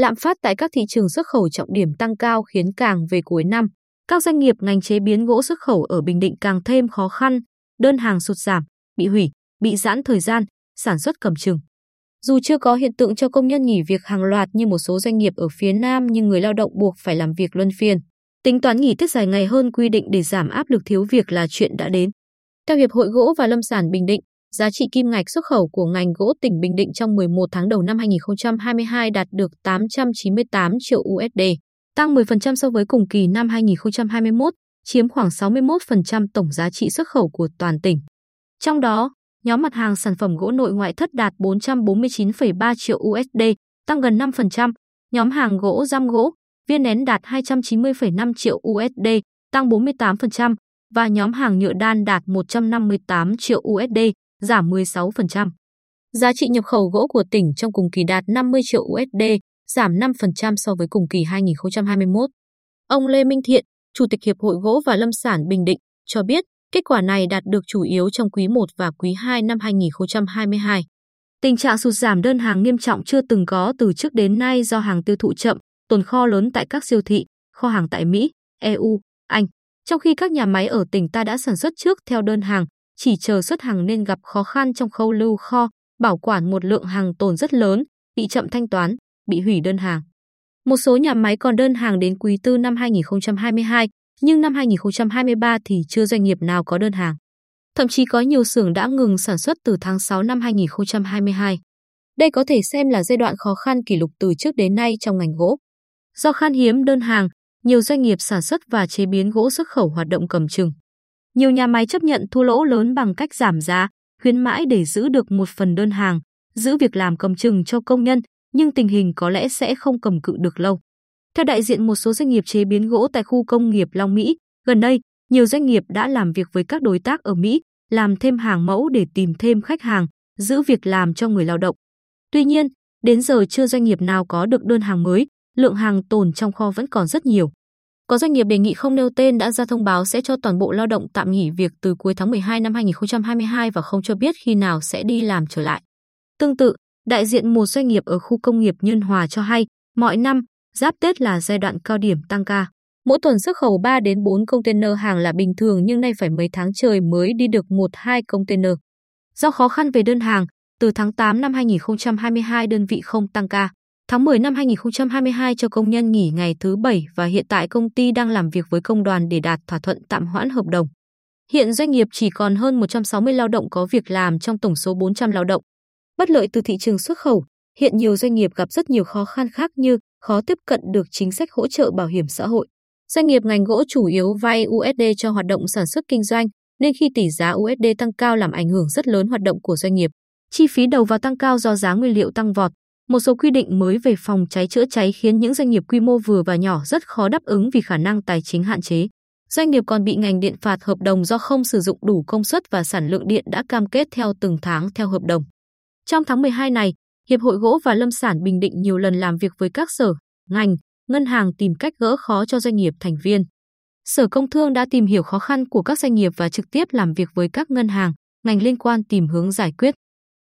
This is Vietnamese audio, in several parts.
lạm phát tại các thị trường xuất khẩu trọng điểm tăng cao khiến càng về cuối năm, các doanh nghiệp ngành chế biến gỗ xuất khẩu ở Bình Định càng thêm khó khăn, đơn hàng sụt giảm, bị hủy, bị giãn thời gian, sản xuất cầm chừng. Dù chưa có hiện tượng cho công nhân nghỉ việc hàng loạt như một số doanh nghiệp ở phía Nam nhưng người lao động buộc phải làm việc luân phiên. Tính toán nghỉ Tết dài ngày hơn quy định để giảm áp lực thiếu việc là chuyện đã đến. Theo Hiệp hội Gỗ và Lâm sản Bình Định, giá trị kim ngạch xuất khẩu của ngành gỗ tỉnh Bình Định trong 11 tháng đầu năm 2022 đạt được 898 triệu USD, tăng 10% so với cùng kỳ năm 2021, chiếm khoảng 61% tổng giá trị xuất khẩu của toàn tỉnh. Trong đó, nhóm mặt hàng sản phẩm gỗ nội ngoại thất đạt 449,3 triệu USD, tăng gần 5%, nhóm hàng gỗ giam gỗ, viên nén đạt 290,5 triệu USD, tăng 48%, và nhóm hàng nhựa đan đạt 158 triệu USD, giảm 16%. Giá trị nhập khẩu gỗ của tỉnh trong cùng kỳ đạt 50 triệu USD, giảm 5% so với cùng kỳ 2021. Ông Lê Minh Thiện, Chủ tịch Hiệp hội Gỗ và Lâm sản Bình Định, cho biết kết quả này đạt được chủ yếu trong quý 1 và quý 2 năm 2022. Tình trạng sụt giảm đơn hàng nghiêm trọng chưa từng có từ trước đến nay do hàng tiêu thụ chậm, tồn kho lớn tại các siêu thị, kho hàng tại Mỹ, EU, Anh, trong khi các nhà máy ở tỉnh ta đã sản xuất trước theo đơn hàng, chỉ chờ xuất hàng nên gặp khó khăn trong khâu lưu kho, bảo quản một lượng hàng tồn rất lớn, bị chậm thanh toán, bị hủy đơn hàng. Một số nhà máy còn đơn hàng đến quý 4 năm 2022, nhưng năm 2023 thì chưa doanh nghiệp nào có đơn hàng. Thậm chí có nhiều xưởng đã ngừng sản xuất từ tháng 6 năm 2022. Đây có thể xem là giai đoạn khó khăn kỷ lục từ trước đến nay trong ngành gỗ. Do khan hiếm đơn hàng, nhiều doanh nghiệp sản xuất và chế biến gỗ xuất khẩu hoạt động cầm chừng. Nhiều nhà máy chấp nhận thua lỗ lớn bằng cách giảm giá, khuyến mãi để giữ được một phần đơn hàng, giữ việc làm cầm chừng cho công nhân, nhưng tình hình có lẽ sẽ không cầm cự được lâu. Theo đại diện một số doanh nghiệp chế biến gỗ tại khu công nghiệp Long Mỹ, gần đây, nhiều doanh nghiệp đã làm việc với các đối tác ở Mỹ, làm thêm hàng mẫu để tìm thêm khách hàng, giữ việc làm cho người lao động. Tuy nhiên, đến giờ chưa doanh nghiệp nào có được đơn hàng mới, lượng hàng tồn trong kho vẫn còn rất nhiều. Có doanh nghiệp đề nghị không nêu tên đã ra thông báo sẽ cho toàn bộ lao động tạm nghỉ việc từ cuối tháng 12 năm 2022 và không cho biết khi nào sẽ đi làm trở lại. Tương tự, đại diện một doanh nghiệp ở khu công nghiệp Nhân Hòa cho hay, mọi năm, Giáp Tết là giai đoạn cao điểm tăng ca. Mỗi tuần xuất khẩu 3 đến 4 container hàng là bình thường nhưng nay phải mấy tháng trời mới đi được 1-2 container. Do khó khăn về đơn hàng, từ tháng 8 năm 2022 đơn vị không tăng ca. Tháng 10 năm 2022 cho công nhân nghỉ ngày thứ 7 và hiện tại công ty đang làm việc với công đoàn để đạt thỏa thuận tạm hoãn hợp đồng. Hiện doanh nghiệp chỉ còn hơn 160 lao động có việc làm trong tổng số 400 lao động. Bất lợi từ thị trường xuất khẩu, hiện nhiều doanh nghiệp gặp rất nhiều khó khăn khác như khó tiếp cận được chính sách hỗ trợ bảo hiểm xã hội. Doanh nghiệp ngành gỗ chủ yếu vay USD cho hoạt động sản xuất kinh doanh, nên khi tỷ giá USD tăng cao làm ảnh hưởng rất lớn hoạt động của doanh nghiệp. Chi phí đầu vào tăng cao do giá nguyên liệu tăng vọt. Một số quy định mới về phòng cháy chữa cháy khiến những doanh nghiệp quy mô vừa và nhỏ rất khó đáp ứng vì khả năng tài chính hạn chế. Doanh nghiệp còn bị ngành điện phạt hợp đồng do không sử dụng đủ công suất và sản lượng điện đã cam kết theo từng tháng theo hợp đồng. Trong tháng 12 này, Hiệp hội Gỗ và Lâm sản Bình Định nhiều lần làm việc với các sở, ngành, ngân hàng tìm cách gỡ khó cho doanh nghiệp thành viên. Sở Công Thương đã tìm hiểu khó khăn của các doanh nghiệp và trực tiếp làm việc với các ngân hàng, ngành liên quan tìm hướng giải quyết.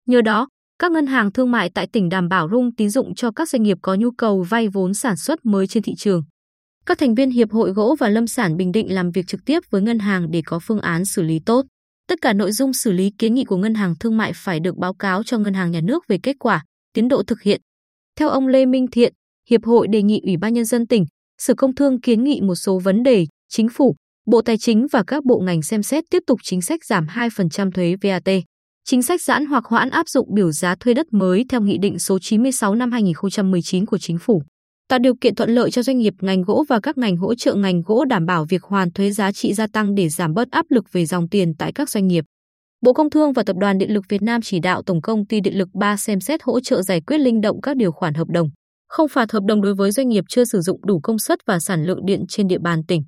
Nhờ đó, các ngân hàng thương mại tại tỉnh đảm bảo room tín dụng cho các doanh nghiệp có nhu cầu vay vốn sản xuất mới trên thị trường. Các thành viên Hiệp hội Gỗ và Lâm sản Bình Định làm việc trực tiếp với ngân hàng để có phương án xử lý tốt. Tất cả nội dung xử lý kiến nghị của ngân hàng thương mại phải được báo cáo cho ngân hàng nhà nước về kết quả, tiến độ thực hiện. Theo ông Lê Minh Thiện, Hiệp hội đề nghị Ủy ban Nhân dân tỉnh, Sở Công Thương kiến nghị một số vấn đề, Chính phủ, Bộ Tài chính và các bộ ngành xem xét tiếp tục chính sách giảm 2% thuế VAT, chính sách giãn hoặc hoãn áp dụng biểu giá thuê đất mới theo Nghị định số 96 năm 2019 của Chính phủ, tạo điều kiện thuận lợi cho doanh nghiệp ngành gỗ và các ngành hỗ trợ ngành gỗ đảm bảo việc hoàn thuế giá trị gia tăng để giảm bớt áp lực về dòng tiền tại các doanh nghiệp. Bộ Công Thương và Tập đoàn Điện lực Việt Nam chỉ đạo Tổng công ty Điện lực 3 xem xét hỗ trợ giải quyết linh động các điều khoản hợp đồng, không phạt hợp đồng đối với doanh nghiệp chưa sử dụng đủ công suất và sản lượng điện trên địa bàn tỉnh.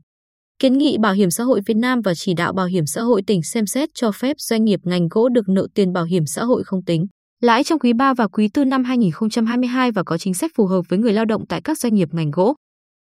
Kiến nghị Bảo hiểm xã hội Việt Nam và chỉ đạo Bảo hiểm xã hội tỉnh xem xét cho phép doanh nghiệp ngành gỗ được nợ tiền bảo hiểm xã hội không tính lãi trong quý 3 và quý 4 năm 2022 và có chính sách phù hợp với người lao động tại các doanh nghiệp ngành gỗ.